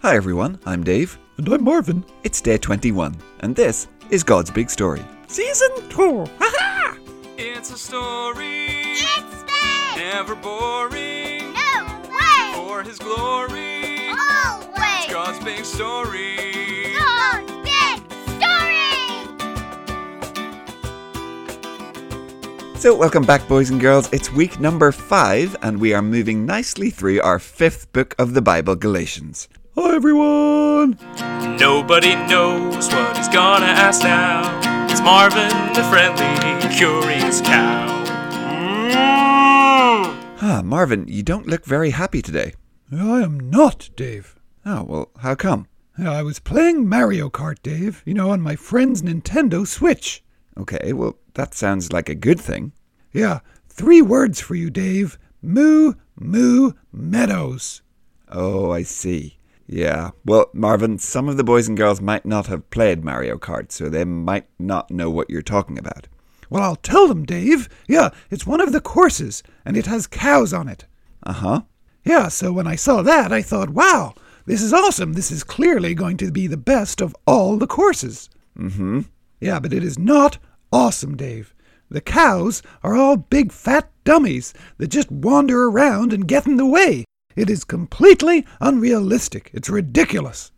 Hi everyone, I'm Dave. And I'm Marvin. It's day 21, and this is God's Big Story. Season 2! Ha-ha! It's a story. It's big! Never boring. No way! For His glory. Always! It's God's Big Story. God's Big Story! So, welcome back, boys and girls. It's week number 5, and we are moving nicely through our 5th book of the Bible, Galatians. Hi everyone! Nobody knows what he's gonna ask now. It's Marvin, the friendly, curious cow. Marvin, you don't look very happy today. I am not, Dave. Oh, well, how come? I was playing Mario Kart, Dave. You know, on my friend's Nintendo Switch. Okay, well, that sounds like a good thing. Yeah, 3 words for you, Dave. Moo, Moo Meadows. Oh, I see. Yeah, well, Marvin, some of the boys and girls might not have played Mario Kart, so they might not know what you're talking about. Well, I'll tell them, Dave. Yeah, it's one of the courses, and it has cows on it. Uh-huh. Yeah, so when I saw that, I thought, wow, this is awesome. This is clearly going to be the best of all the courses. Mm-hmm. Yeah, but it is not awesome, Dave. The cows are all big fat dummies that just wander around and get in the way. It is completely unrealistic. It's ridiculous.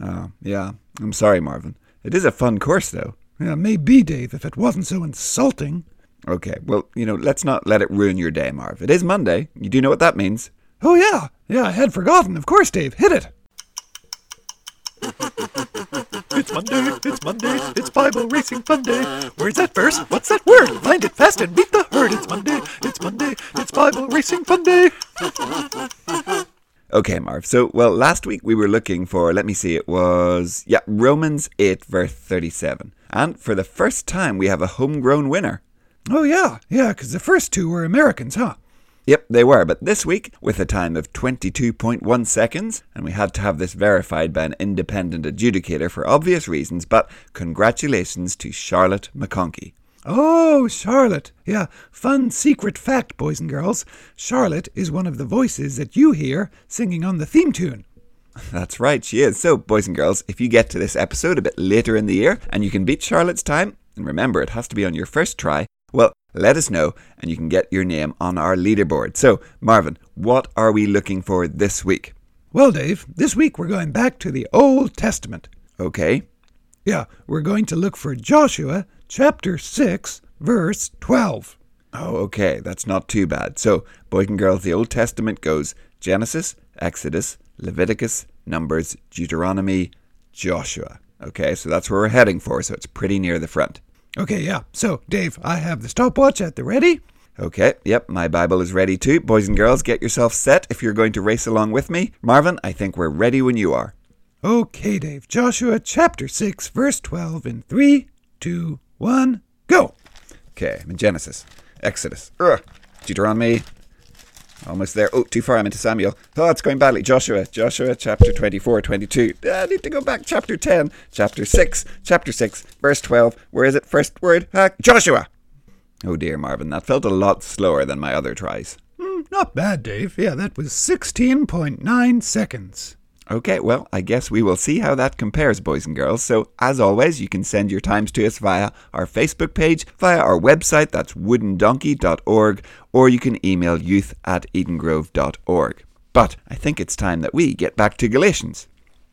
Oh, yeah. I'm sorry, Marvin. It is a fun course, though. Yeah, maybe, Dave, if it wasn't so insulting. Okay, well, you know, let's not let it ruin your day, Marv. It is Monday. You do know what that means. Oh, yeah. Yeah, I had forgotten. Of course, Dave. Hit it. It's Monday. It's Monday. It's Bible Racing Fun Day. Where's that verse? What's that word? Find it fast and beat the herd. It's Monday. It's Monday. It's Bible Racing Fun Day. Okay, Marv. So, well, last week we were looking for, Romans 8, verse 37. And for the first time, we have a homegrown winner. Oh, yeah. Yeah, because the first 2 were Americans, huh? Yep, they were. But this week, with a time of 22.1 seconds, and we had to have this verified by an independent adjudicator for obvious reasons, but congratulations to Charlotte McConkie. Oh, Charlotte. Yeah, fun secret fact, boys and girls. Charlotte is one of the voices that you hear singing on the theme tune. That's right, she is. So, boys and girls, if you get to this episode a bit later in the year and you can beat Charlotte's time, and remember, it has to be on your first try, well, let us know and you can get your name on our leaderboard. So, Marvin, what are we looking for this week? Well, Dave, this week we're going back to the Old Testament. Okay. Yeah, we're going to look for Joshua Chapter 6, verse 12. Oh, okay, that's not too bad. So, boys and girls, the Old Testament goes Genesis, Exodus, Leviticus, Numbers, Deuteronomy, Joshua. Okay, so that's where we're heading for, so it's pretty near the front. Okay, yeah. So, Dave, I have the stopwatch at the ready. Okay, yep, my Bible is ready too. Boys and girls, get yourself set if you're going to race along with me. Marvin, I think we're ready when you are. Okay, Dave. Joshua chapter 6, verse 12 in 3, 2, 1. 1, go! Okay, I'm in Genesis, Exodus, Deuteronomy, almost there. Oh, too far, I'm into Samuel. Oh, it's going badly. Joshua, chapter 24, 22. I need to go back, chapter 10, chapter 6, verse 12. Where is it? First word, Joshua! Oh dear, Marvin, that felt a lot slower than my other tries. Not bad, Dave. Yeah, that was 16.9 seconds. Okay, well, I guess we will see how that compares, boys and girls. So, as always, you can send your times to us via our Facebook page, via our website, that's woodendonkey.org, or you can email youth@edengrove.org. But I think it's time that we get back to Galatians.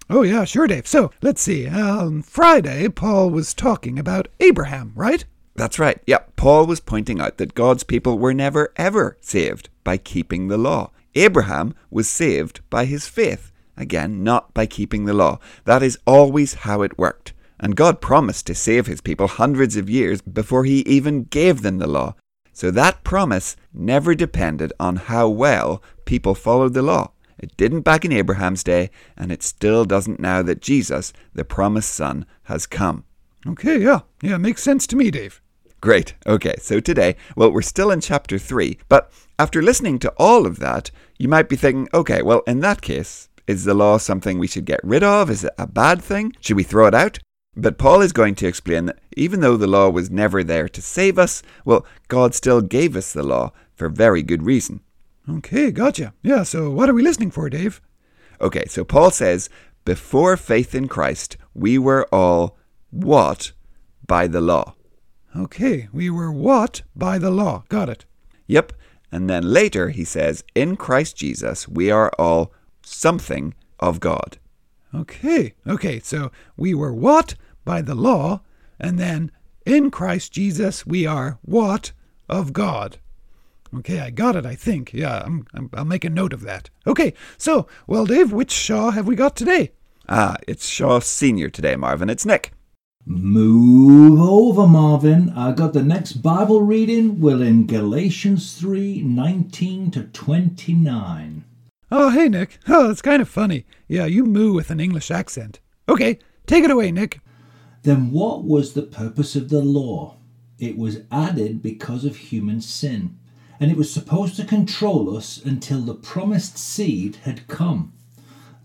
Oh, yeah, sure, Dave. So, let's see. On Friday, Paul was talking about Abraham, right? That's right. Yeah, Paul was pointing out that God's people were never, ever saved by keeping the law. Abraham was saved by his faith. Again, not by keeping the law. That is always how it worked. And God promised to save his people hundreds of years before he even gave them the law. So that promise never depended on how well people followed the law. It didn't back in Abraham's day, and it still doesn't now that Jesus, the promised son, has come. Okay, yeah. Yeah, makes sense to me, Dave. Great. Okay, so today, well, we're still in chapter 3, but after listening to all of that, you might be thinking, okay, well, in that case, is the law something we should get rid of? Is it a bad thing? Should we throw it out? But Paul is going to explain that even though the law was never there to save us, well, God still gave us the law for very good reason. Okay, gotcha. Yeah, so what are we listening for, Dave? Okay, so Paul says, Before faith in Christ, we were all what by the law? Okay, we were what by the law? Got it. Yep. And then later he says, in Christ Jesus, we are all something of God. Okay, so we were what by the law, and then in Christ Jesus, we are what of God. Okay, I got it, I think. Yeah, I'll make a note of that. Okay, so, well, Dave, which Shaw have we got today? It's Shaw Sr. today, Marvin. It's Nick. Move over, Marvin. I got the next Bible reading. We're in Galatians 3:19-29. Oh, hey, Nick. Oh, that's kind of funny. Yeah, you moo with an English accent. Okay, take it away, Nick. Then what was the purpose of the law? It was added because of human sin. And it was supposed to control us until the promised seed had come.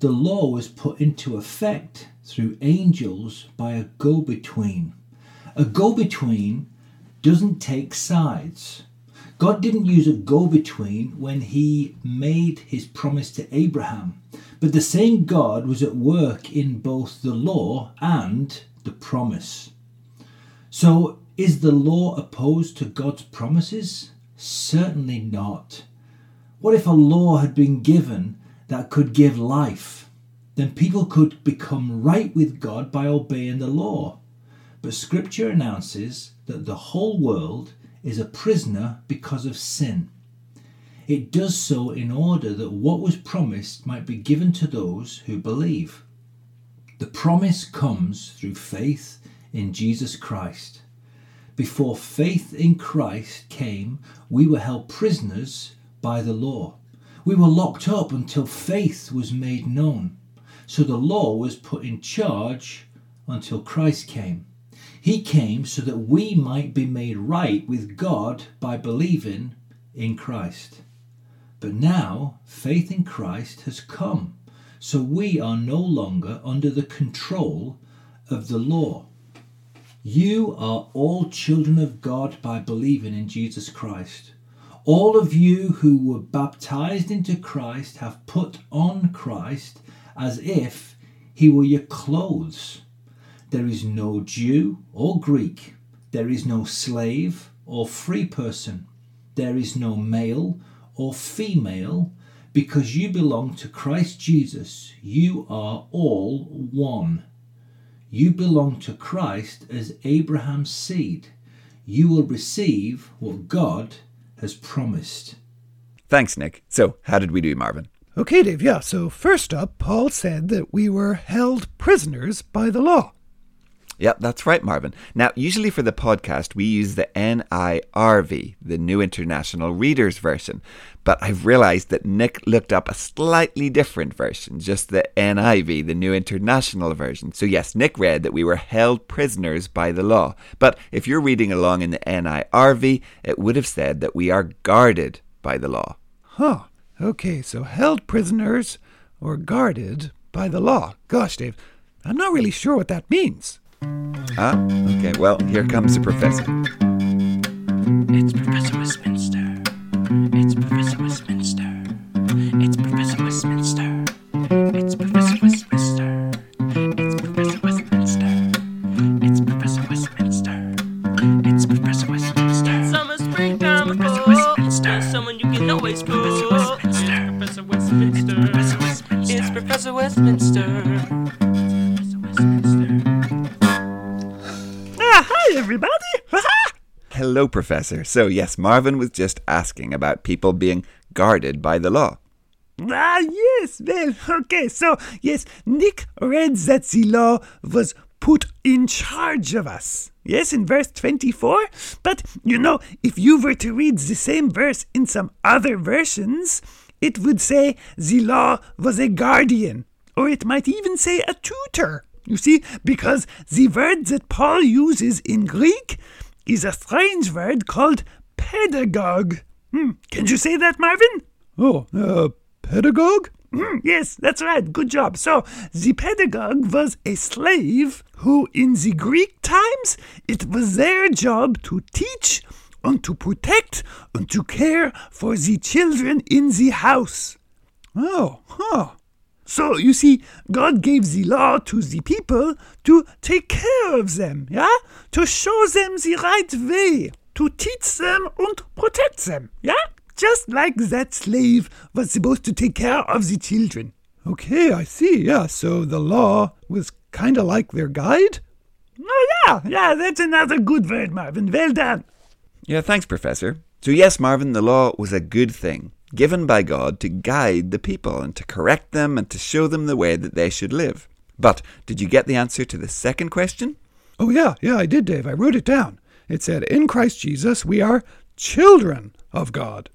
The law was put into effect through angels by a go-between. A go-between doesn't take sides. God didn't use a go-between when he made his promise to Abraham. But the same God was at work in both the law and the promise. So is the law opposed to God's promises? Certainly not. What if a law had been given that could give life? Then people could become right with God by obeying the law. But Scripture announces that the whole world is a prisoner because of sin. It does so in order that what was promised might be given to those who believe. The promise comes through faith in Jesus Christ. Before faith in Christ came, we were held prisoners by the law. We were locked up until faith was made known. So the law was put in charge until Christ came. He came so that we might be made right with God by believing in Christ. But now faith in Christ has come, so we are no longer under the control of the law. You are all children of God by believing in Jesus Christ. All of you who were baptized into Christ have put on Christ as if he were your clothes. There is no Jew or Greek. There is no slave or free person. There is no male or female. Because you belong to Christ Jesus, you are all one. You belong to Christ as Abraham's seed. You will receive what God has promised. Thanks, Nick. So, how did we do, Marvin? Okay, Dave, yeah. So, first up, Paul said that we were held prisoners by the law. Yep, that's right, Marvin. Now, usually for the podcast, we use the NIRV, the New International Reader's Version. But I've realized that Nick looked up a slightly different version, just the NIV, the New International Version. So yes, Nick read that we were held prisoners by the law. But if you're reading along in the NIRV, it would have said that we are guarded by the law. Huh. Okay, so held prisoners or guarded by the law. Gosh, Dave, I'm not really sure what that means. Okay, well, here comes the professor. It's Professor Westminster. It's Professor Westminster. It's Professor Westminster. It's Professor Westminster. It's Professor Westminster. It's Professor Westminster. It's Professor Westminster. Summer, springtime, it's Professor Westminster. There's someone you can always call. It's Professor Westminster. It's Professor Westminster. It's Professor Westminster. It's Professor Westminster. Everybody? Hello, Professor. So, yes, Marvin was just asking about people being guarded by the law. Yes. Well, okay. So, yes, Nick read that the law was put in charge of us. Yes, in verse 24. But, you know, if you were to read the same verse in some other versions, it would say the law was a guardian. Or it might even say a tutor. You see, because the word that Paul uses in Greek is a strange word called pedagogue. Can you say that, Marvin? Oh, pedagogue? Yes, that's right. Good job. So, the pedagogue was a slave who, in the Greek times, it was their job to teach and to protect and to care for the children in the house. Oh, huh. So, you see, God gave the law to the people to take care of them, yeah? To show them the right way, to teach them and protect them, yeah? Just like that slave was supposed to take care of the children. Okay, I see, yeah, so the law was kind of like their guide? Oh, yeah, that's another good word, Marvin. Well done. Yeah, thanks, Professor. So yes, Marvin, the law was a good thing, given by God to guide the people and to correct them and to show them the way that they should live. But did you get the answer to the second question? Oh yeah, I did, Dave. I wrote it down. It said, in Christ Jesus, we are children of God.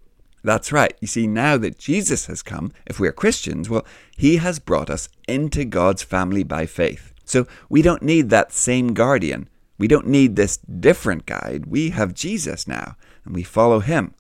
That's right. You see, now that Jesus has come, if we're Christians, well, he has brought us into God's family by faith. So we don't need that same guardian. We don't need this different guide. We have Jesus now, and we follow him.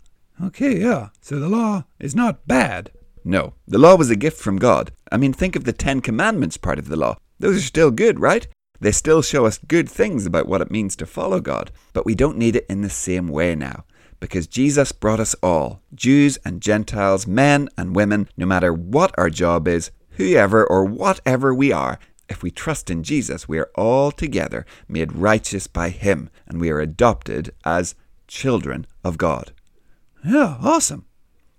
Okay, yeah, so the law is not bad. No, the law was a gift from God. I mean, think of the Ten Commandments part of the law. Those are still good, right? They still show us good things about what it means to follow God, but we don't need it in the same way now, because Jesus brought us all, Jews and Gentiles, men and women, no matter what our job is, whoever or whatever we are. If we trust in Jesus, we are all together made righteous by him, and we are adopted as children of God. Yeah, awesome.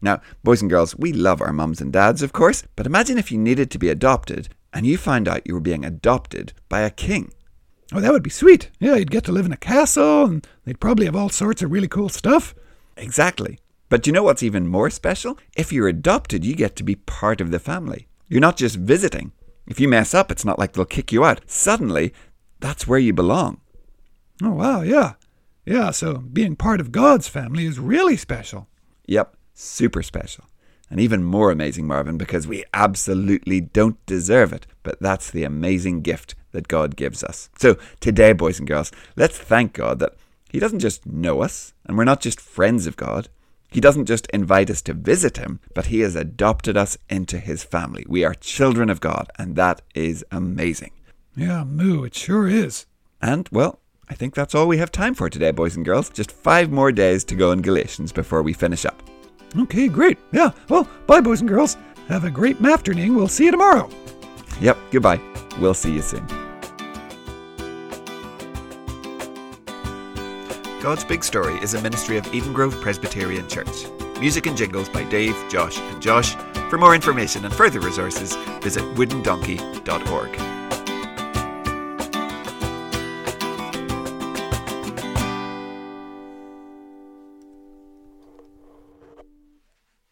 Now, boys and girls, we love our mums and dads, of course, but imagine if you needed to be adopted and you found out you were being adopted by a king. Oh, that would be sweet. Yeah, you'd get to live in a castle, and they'd probably have all sorts of really cool stuff. Exactly. But you know what's even more special? If you're adopted, you get to be part of the family. You're not just visiting. If you mess up, it's not like they'll kick you out. Suddenly, that's where you belong. Oh, wow, yeah. Yeah, so being part of God's family is really special. Yep, super special. And even more amazing, Marvin, because we absolutely don't deserve it. But that's the amazing gift that God gives us. So today, boys and girls, let's thank God that he doesn't just know us, and we're not just friends of God. He doesn't just invite us to visit him, but he has adopted us into his family. We are children of God, and that is amazing. Yeah, Moo, it sure is. And, well, I think that's all we have time for today, boys and girls. Just 5 more days to go in Galatians before we finish up. Okay, great. Yeah, well, bye, boys and girls. Have a great afternoon. We'll see you tomorrow. Yep, goodbye. We'll see you soon. God's Big Story is a ministry of Eden Grove Presbyterian Church. Music and jingles by Dave, Josh, and Josh. For more information and further resources, visit woodendonkey.org.